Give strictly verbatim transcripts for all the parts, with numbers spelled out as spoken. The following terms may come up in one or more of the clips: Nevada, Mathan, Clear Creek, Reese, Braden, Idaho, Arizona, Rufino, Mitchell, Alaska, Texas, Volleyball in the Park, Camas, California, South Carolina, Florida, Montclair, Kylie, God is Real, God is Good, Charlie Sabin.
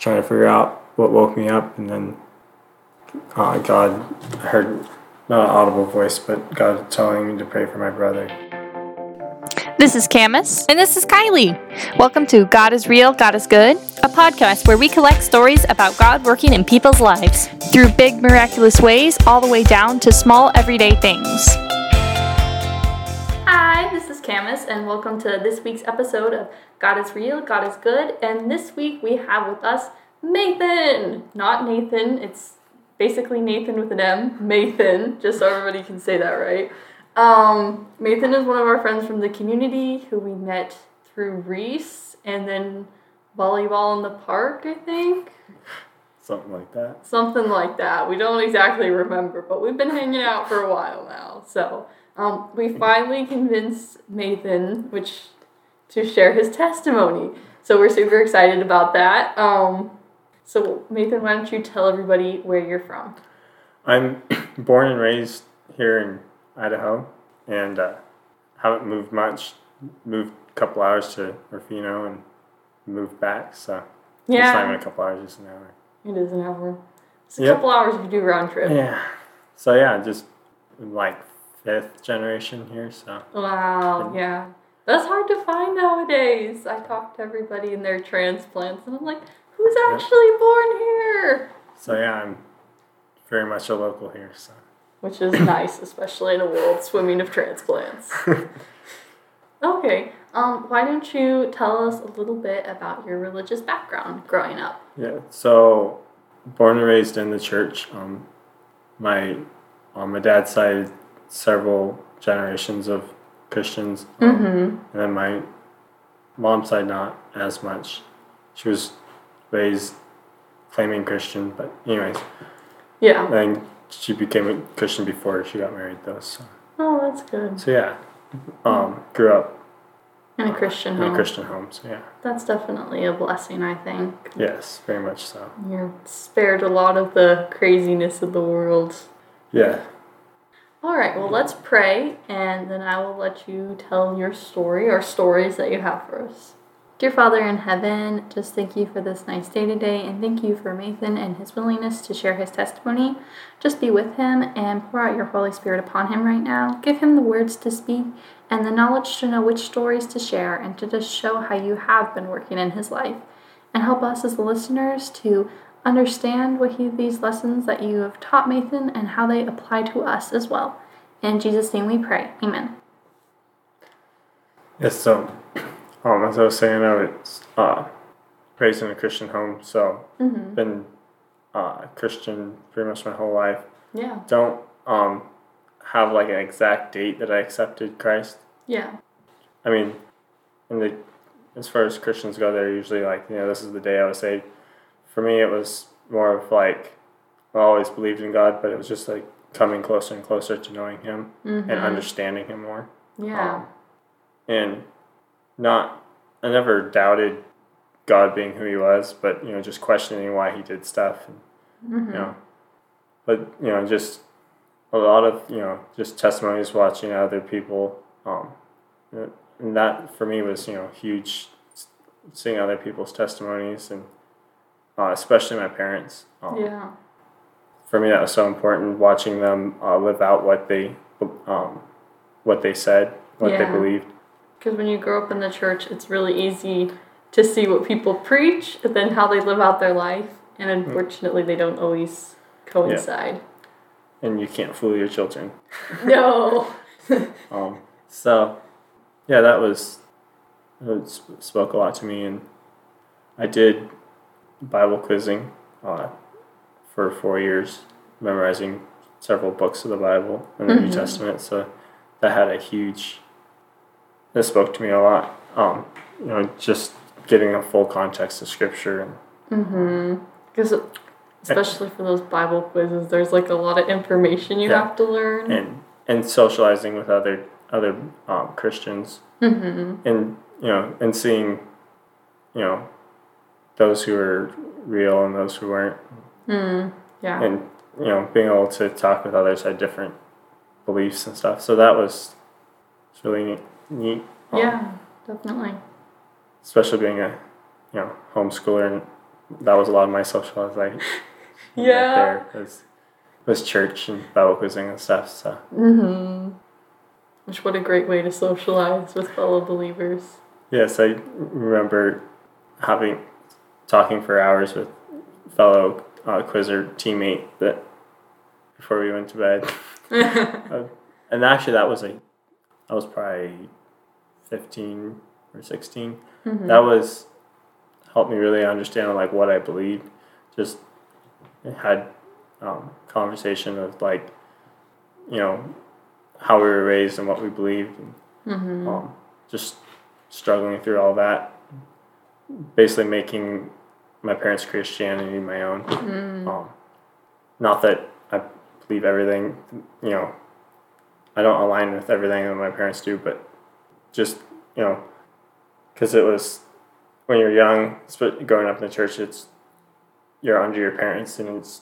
trying to figure out what woke me up, and then uh, God, I heard not an audible voice, but God telling me to pray for my brother. This is Camas. And this is Kylie. Welcome to God is Real, God is Good, a podcast where we collect stories about God working in people's lives through big miraculous ways all the way down to small everyday things. Hi, this is Camas, and welcome to this week's episode of God is Real, God is Good. And this week we have with us Mathan. Not Nathan, it's basically Nathan with an M. Mathan, just so everybody can say that right. Um, Mathan is one of our friends from the community who we met through Reese and then Volleyball in the Park, I think. Something like that. Something like that. We don't exactly remember, but we've been hanging out for a while now. So um, we finally convinced Mathan which to share his testimony. So we're super excited about that. Um, so Mathan, why don't you tell everybody where you're from? I'm born and raised here in Idaho, and uh, haven't moved much. Moved a couple hours to Rufino and moved back, so yeah. It's not even a couple hours, just an hour. It is an hour. It's a yep. couple hours if you do round trip. Yeah. So yeah, just like fifth generation here, so. Wow, and, yeah. That's hard to find nowadays. I talk to everybody in their transplants, and I'm like, who's actually yep. born here? So yeah, I'm very much a local here, so. Which is nice, especially in a world swimming of transplants. Okay, um, why don't you tell us a little bit about your religious background growing up? Yeah, so born and raised in the church. Um, my on my dad's side, several generations of Christians, um, mm-hmm. and then my mom's side not as much. She was raised claiming Christian, but anyways. Yeah. Then she became a Christian before she got married, though. So. Oh, that's good. So, yeah. Um, grew up in a Christian uh, home. In a Christian home, so yeah. That's definitely a blessing, I think. Yes, very much so. You're spared a lot of the craziness of the world. Yeah. All right, well, let's pray, and then I will let you tell your story or stories that you have for us. Dear Father in heaven, just thank you for this nice day today, and thank you for Mathan and his willingness to share his testimony. Just be with him and pour out your Holy Spirit upon him right now. Give him the words to speak and the knowledge to know which stories to share and to just show how you have been working in his life. And help us as the listeners to understand what he, these lessons that you have taught Mathan and how they apply to us as well. In Jesus' name we pray. Amen. Yes, so... Um, as I was saying, I was uh, raised in a Christian home, so mm-hmm. been uh, Christian pretty much my whole life. Yeah. Don't um, have like an exact date that I accepted Christ. Yeah. I mean, in the as far as Christians go, they're usually like, you know, this is the day I was saved. For me, it was more of like I always believed in God, but it was just like coming closer and closer to knowing Him mm-hmm. and understanding Him more. Yeah. Um, and. Not, I never doubted God being who He was, but, you know, just questioning why He did stuff, and, mm-hmm. you know, but, you know, just a lot of, you know, just testimonies watching other people, um, and that for me was, you know, huge, seeing other people's testimonies, and uh, especially my parents. Um, yeah. For me, that was so important, watching them uh, live out what they, um, what they said, what yeah. they believed. Because when you grow up in the church, it's really easy to see what people preach and then how they live out their life. And unfortunately, they don't always coincide. Yeah. And you can't fool your children. No. um. So, yeah, that was, it spoke a lot to me. And I did Bible quizzing uh, for four years, memorizing several books of the Bible and the mm-hmm. New Testament. So that had a huge... This spoke to me a lot, um, you know, just getting a full context of Scripture. Mm-hmm. Because especially for those Bible quizzes, there's, like, a lot of information you yeah. have to learn. And and socializing with other other um, Christians. Mm-hmm. And, you know, and seeing, you know, those who are real and those who weren't. Mm, yeah. And, you know, being able to talk with others had different beliefs and stuff. So that was really neat. Neat. Um, yeah, definitely. Especially being a, you know, homeschooler and that was a lot of my social life, like yeah right there was, was church and Bible quizzing and stuff, so mm-hmm. Which, what a great way to socialize with fellow believers. Yes, I remember having talking for hours with fellow uh, quizzer teammate that before we went to bed. uh, and actually, that was like I was probably fifteen or sixteen. Mm-hmm. That was helped me really understand like what I believed. Just had um, conversation of like, you know, how we were raised and what we believed, and mm-hmm. um, just struggling through all that, basically making my parents' Christianity my own. Mm. Um, not that I believe everything, you know, I don't align with everything that my parents do, but just, you know, because it was, when you're young, growing up in the church, it's, you're under your parents, and it's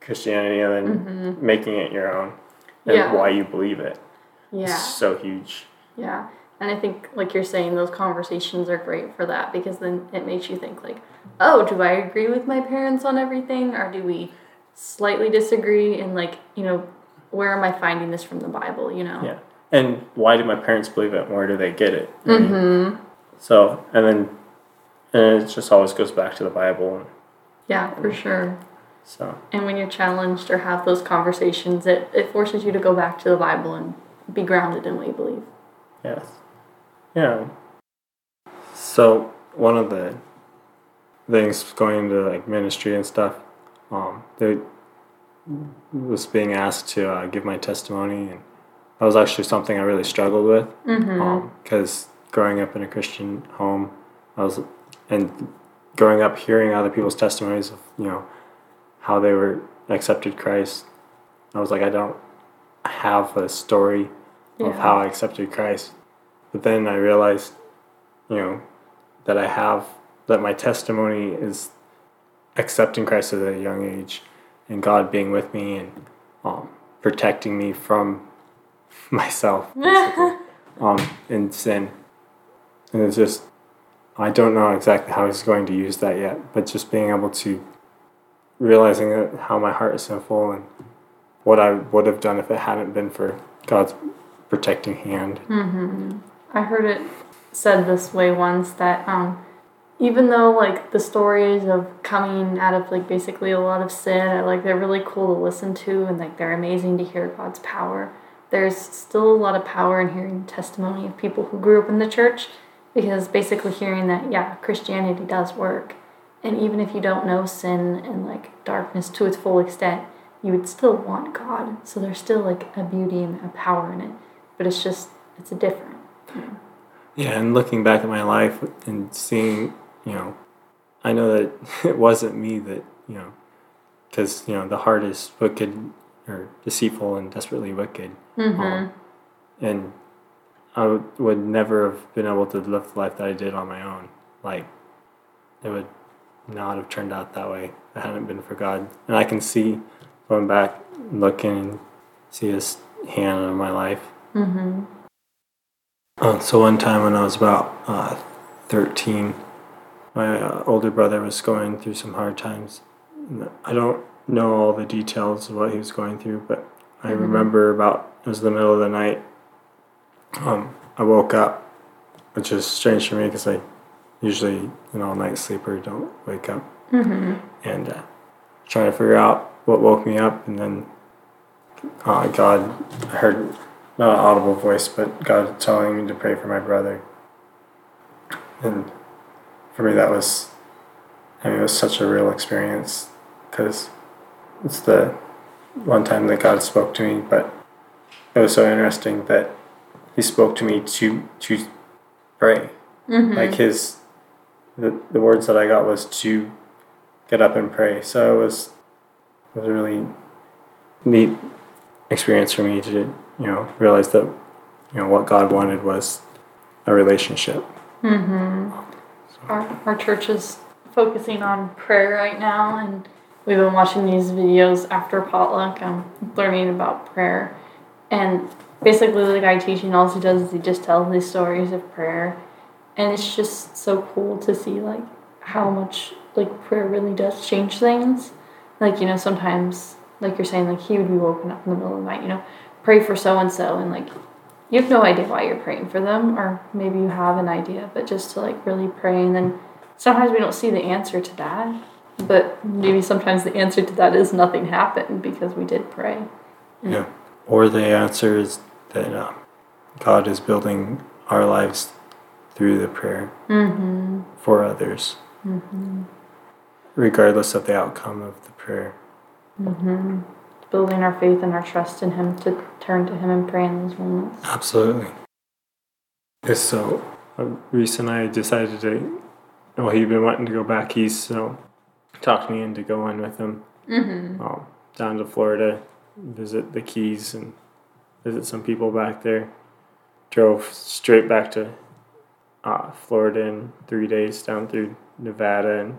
Christianity, and then mm-hmm. making it your own. And yeah. why you believe it. Yeah. It's so huge. Yeah. And I think, like you're saying, those conversations are great for that, because then it makes you think, like, oh, do I agree with my parents on everything? Or do we slightly disagree? And, like, you know, where am I finding this from the Bible, you know? Yeah. And why do my parents believe it? And where do they get it? Mm-hmm. So, and then and it just always goes back to the Bible. Yeah, for sure. So. And when you're challenged or have those conversations, it, it forces you to go back to the Bible and be grounded in what you believe. Yes. Yeah. So one of the things going into like ministry and stuff, um, they was being asked to uh, give my testimony, and that was actually something I really struggled with, because mm-hmm. um, growing up in a Christian home, I was and growing up hearing other people's testimonies of, you know, how they were accepted Christ. I was like, I don't have a story yeah. of how I accepted Christ. But then I realized, you know, that I have, that my testimony is accepting Christ at a young age, and God being with me and um, protecting me from myself, basically, um, and sin. And it's just, I don't know exactly how he's going to use that yet, but just being able to realizing that how my heart is sinful and what I would have done if it hadn't been for God's protecting hand. Mm-hmm. I heard it said this way once, that um, even though like the stories of coming out of like basically a lot of sin are like they're really cool to listen to, and like they're amazing to hear God's power, there's still a lot of power in hearing the testimony of people who grew up in the church, because basically hearing that yeah Christianity does work. And even if you don't know sin and, like, darkness to its full extent, you would still want God. So there's still, like, a beauty and a power in it. But it's just, it's a different thing. Yeah, and looking back at my life and seeing, you know, I know that it wasn't me that, you know, because, you know, the heart is wicked or deceitful and desperately wicked. Mm-hmm. Um, and I w- would never have been able to live the life that I did on my own. Like, it would not have turned out that way if it hadn't been for God. And I can see, going back, looking, and see his hand in my life. Mm-hmm. Um, so one time when I was about uh, thirteen, my uh, older brother was going through some hard times. I don't know all the details of what he was going through, but I mm-hmm. remember about, it was the middle of the night, um, I woke up, which is strange for me because I usually an all-night sleeper, don't wake up. Mm-hmm. And uh, trying to figure out what woke me up. And then uh, God, I heard not an audible voice, but God telling me to pray for my brother. And for me, that was, I mean, it was such a real experience, because it's the one time that God spoke to me, but it was so interesting that he spoke to me to, to pray. Mm-hmm. Like his... The, the words that I got was to get up and pray. So it was, it was a really neat experience for me to, you know, realize that, you know, what God wanted was a relationship. Mm-hmm. So. Our, our church is focusing on prayer right now, and we've been watching these videos after potluck, um, learning about prayer. And basically the guy teaching, all he does is he just tells these stories of prayer. And it's just so cool to see, like, how much, like, prayer really does change things. Like, you know, sometimes, like you're saying, like, he would be woken up in the middle of the night, you know, pray for so-and-so, and, like, you have no idea why you're praying for them, or maybe you have an idea, but just to, like, really pray, and then sometimes we don't see the answer to that, but maybe sometimes the answer to that is nothing happened because we did pray. Mm. Yeah, or the answer is that uh, God is building our lives through the prayer mm-hmm. for others, mm-hmm. regardless of the outcome of the prayer. Mm-hmm. Building our faith and our trust in Him to turn to Him and pray in those moments. Absolutely. So, Reese and I decided to, well, he'd been wanting to go back east, so talked me into going with him mm-hmm. um, down to Florida, visit the Keys and visit some people back there. Drove straight back to uh, Florida in three days, down through Nevada and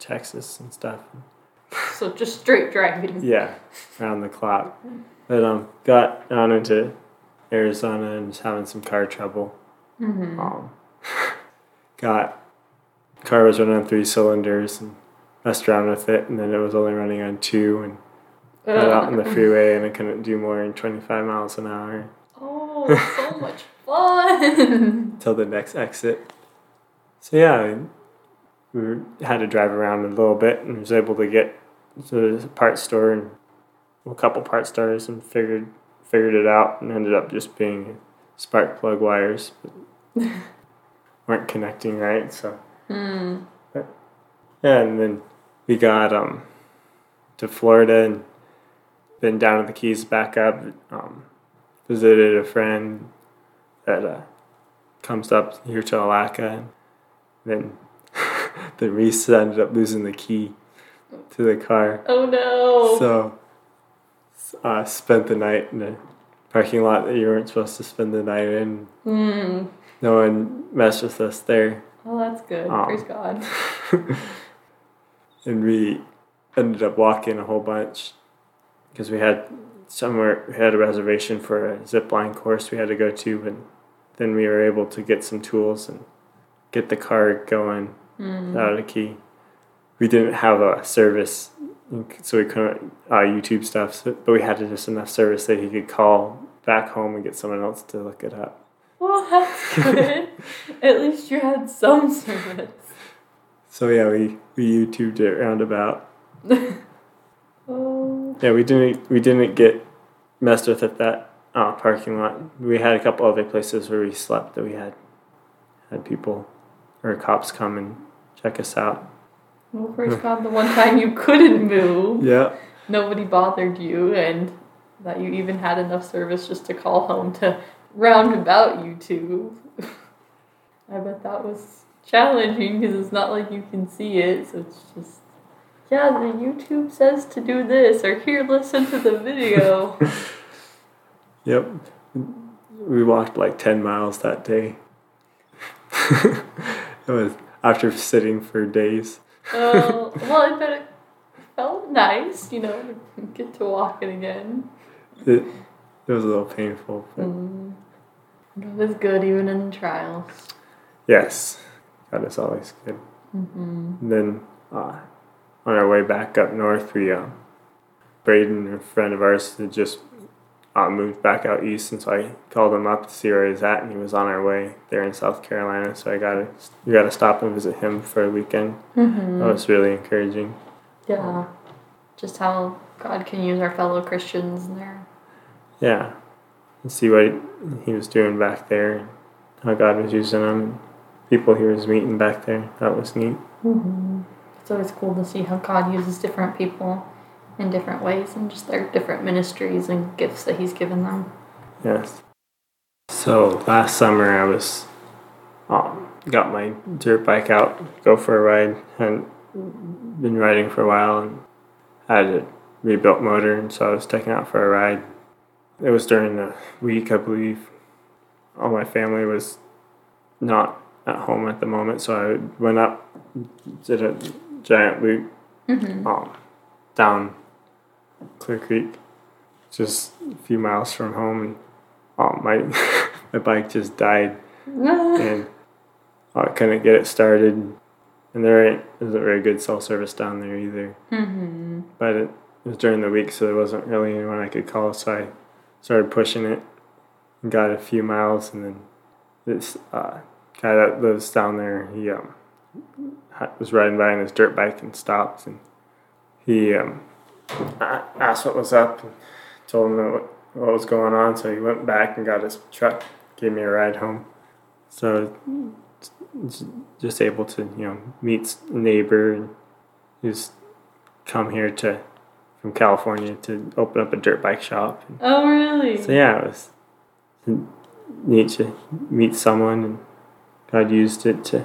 Texas and stuff. So just straight driving. Yeah, around the clock. But um, got down into Arizona and was having some car trouble. Mm-hmm. Um, got car was running on three cylinders and messed around with it, and then it was only running on two, and got uh. out on the freeway, and I couldn't do more than twenty-five miles an hour. Oh, so much fun! Till the next exit. So yeah, we were, had to drive around a little bit, and was able to get to the parts store and a couple parts stores, and figured figured it out, and ended up just being spark plug wires, but weren't connecting right, so. Mm. But, yeah, and then we got um to Florida and then down to the Keys back up. Um, visited a friend that uh, comes up here to Alaska, and then the Reese ended up losing the key to the car. Oh no! So I uh, spent the night in a parking lot that you weren't supposed to spend the night in. Mm. No one messed with us there. Well, that's good. Um, Praise God. And we ended up walking a whole bunch because we had somewhere we had a reservation for a zipline course we had to go to, and then we were able to get some tools and get the car going mm. without a key. We didn't have a service, so we couldn't uh, YouTube stuff, so, but we had just enough service that he could call back home and get someone else to look it up. Well, that's good. At least you had some service. So, yeah, we, we YouTubed it roundabout. Oh. Yeah, we didn't we didn't get messed with at that uh, parking lot. We had a couple other places where we slept that we had had people or cops come and check us out. Well, praise God, the one time you couldn't move. Yeah. Nobody bothered you, and that you even had enough service just to call home to roundabout YouTube. I bet that was challenging because it's not like you can see it, so it's just, yeah, the YouTube says to do this, or here, listen to the video. Yep. We walked like ten miles that day. It was after sitting for days. Oh, uh, well, I bet it felt nice, you know, get to walking again. It, it was a little painful, but mm. It was good, even in trials. Yes. God is always good. Mm-hmm. And then uh, on our way back up north, we, uh, Braden, a friend of ours, had just uh, moved back out east, and so I called him up to see where he was at, and he was on our way there in South Carolina, so I gotta, you got to stop and visit him for a weekend. Mm-hmm. That was really encouraging. Yeah. Um, just how God can use our fellow Christians in there. Yeah. And see what he was doing back there, how God was using him, people he was meeting back there. That was neat. Mm-hmm. It's always cool to see how God uses different people in different ways and just their different ministries and gifts that he's given them. Yes. So last summer I was, um, got my dirt bike out, go for a ride. Hadn't been riding for a while and had a rebuilt motor, and so I was taken out for a ride. It was during the week, I believe. All my family was not at home at the moment, so I went up, did a giant loop mm-hmm. um, down Clear Creek, just a few miles from home, and um, my my bike just died, and I couldn't get it started. And there isn't very good cell service down there either. Mm-hmm. But it, it was during the week, so there wasn't really anyone I could call, so I started pushing it and got a few miles. And then this uh, guy that lives down there, he um, was riding by on his dirt bike and stopped. And he um, asked what was up and told him what, what was going on. So he went back and got his truck, gave me a ride home. So... Mm. Just able to, you know, meet a neighbor and just come here to from California to open up a dirt bike shop. Oh, really? So yeah, it was neat to meet someone, and God used it to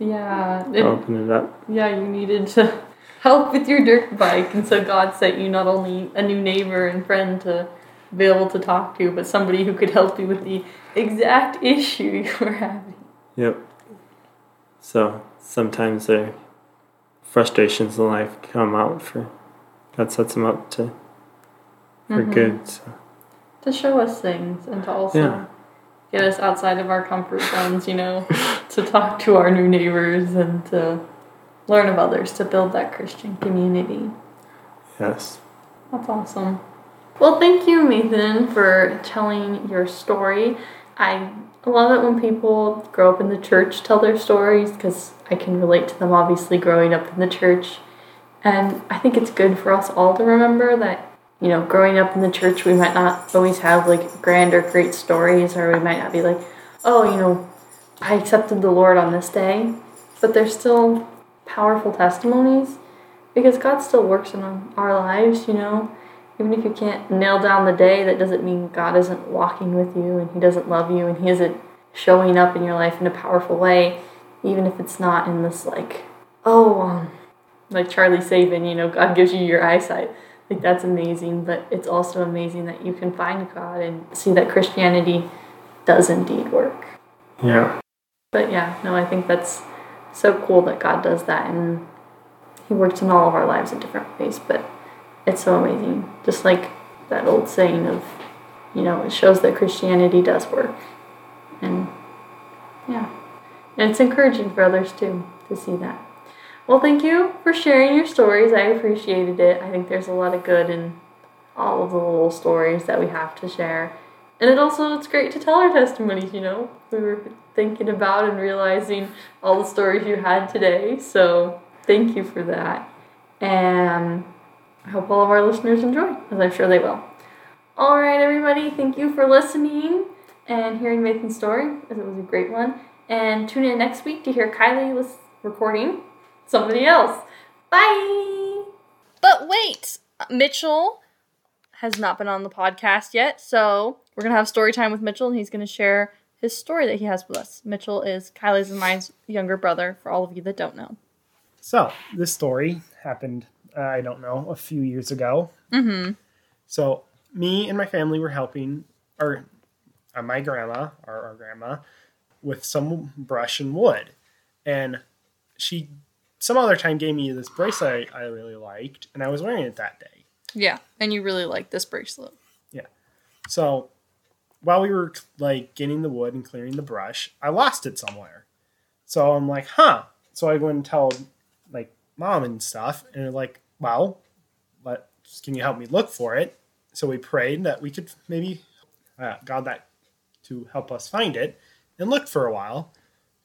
yeah it, open it up. Yeah, you needed to help with your dirt bike, and so God sent you not only a new neighbor and friend to be able to talk to, but somebody who could help you with the exact issue you were having. Yep. So sometimes their frustrations in life come out for, God sets them up to, for mm-hmm. good. So. To show us things and to also yeah. get us outside of our comfort zones, you know, to talk to our new neighbors and to learn of others, to build that Christian community. Yes. That's awesome. Well, thank you, Mathan, for telling your story. I love it when people grow up in the church, tell their stories, because I can relate to them, obviously, growing up in the church. And I think it's good for us all to remember that, you know, growing up in the church, we might not always have, like, grand or great stories, or we might not be like, oh, you know, I accepted the Lord on this day. But there's still powerful testimonies, because God still works in our lives, you know. Even if you can't nail down the day, that doesn't mean God isn't walking with you and He doesn't love you and He isn't showing up in your life in a powerful way, even if it's not in this, like, oh, um, like Charlie Sabin, you know, God gives you your eyesight. Like, that's amazing, but it's also amazing that you can find God and see that Christianity does indeed work. Yeah. But yeah, no, I think that's so cool that God does that, and He works in all of our lives in different ways, but... it's so amazing. Just like that old saying of, you know, it shows that Christianity does work. And, yeah. And it's encouraging for others, too, to see that. Well, thank you for sharing your stories. I appreciated it. I think there's a lot of good in all of the little stories that we have to share. And it also, it's great to tell our testimonies, you know. We were thinking about and realizing all the stories you had today. So, thank you for that. And... I hope all of our listeners enjoy, as I'm sure they will. All right, everybody, thank you for listening and hearing Mathan's story, as it was a great one. And tune in next week to hear Kylie recording somebody else. Bye! But wait! Mitchell has not been on the podcast yet, so we're going to have story time with Mitchell, and he's going to share his story that he has with us. Mitchell is Kylie's and mine's younger brother, for all of you that don't know. So, this story happened... I don't know, a few years ago. Mm-hmm. So me and my family were helping our, uh, my grandma, or our grandma, with some brush and wood. And she, some other time, gave me this bracelet I really liked, and I was wearing it that day. Yeah, and you really liked this bracelet. Yeah. So while we were, like, getting the wood and clearing the brush, I lost it somewhere. So I'm like, huh. So I go and tell, like, Mom and stuff, and they're like, well, but can you help me look for it? So we prayed that we could maybe uh, God that to help us find it, and looked for a while,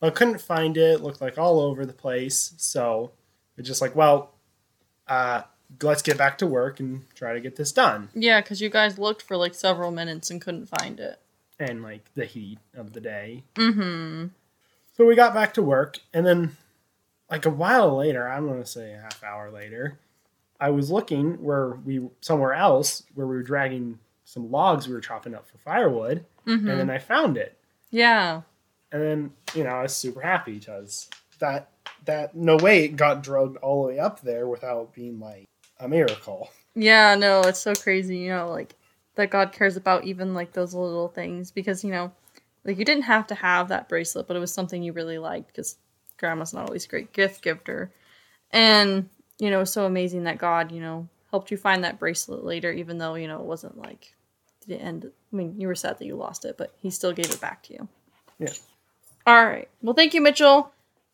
but couldn't find it. It looked like all over the place. So we're just like, well, uh, let's get back to work and try to get this done. Yeah, because you guys looked for like several minutes and couldn't find it. And like the heat of the day. Mm-hmm. So we got back to work, and then like a while later, I'm going to say a half hour later, I was looking where we somewhere else where we were dragging some logs we were chopping up for firewood, mm-hmm. and then I found it. Yeah. And then, you know, I was super happy because that, that no way it got dragged all the way up there without being, like, a miracle. Yeah, no, it's so crazy, you know, like, that God cares about even, like, those little things because, you know, like, you didn't have to have that bracelet, but it was something you really liked because... Grandma's not always a great gift gifter. And, you know, so amazing that God, you know, helped you find that bracelet later, even though, you know, it wasn't like the end. I mean, you were sad that you lost it, but He still gave it back to you. Yeah. All right. Well, thank you, Mitchell.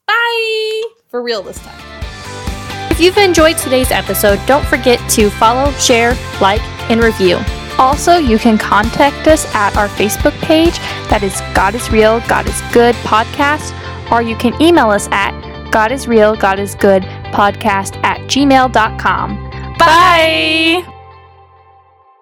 Bye! For real this time. If you've enjoyed today's episode, don't forget to follow, share, like, and review. Also, you can contact us at our Facebook page, that is God is Real, God is Good Podcast, or you can email us at God is Real, God is Good Podcast at gmail dot com. Bye! Bye.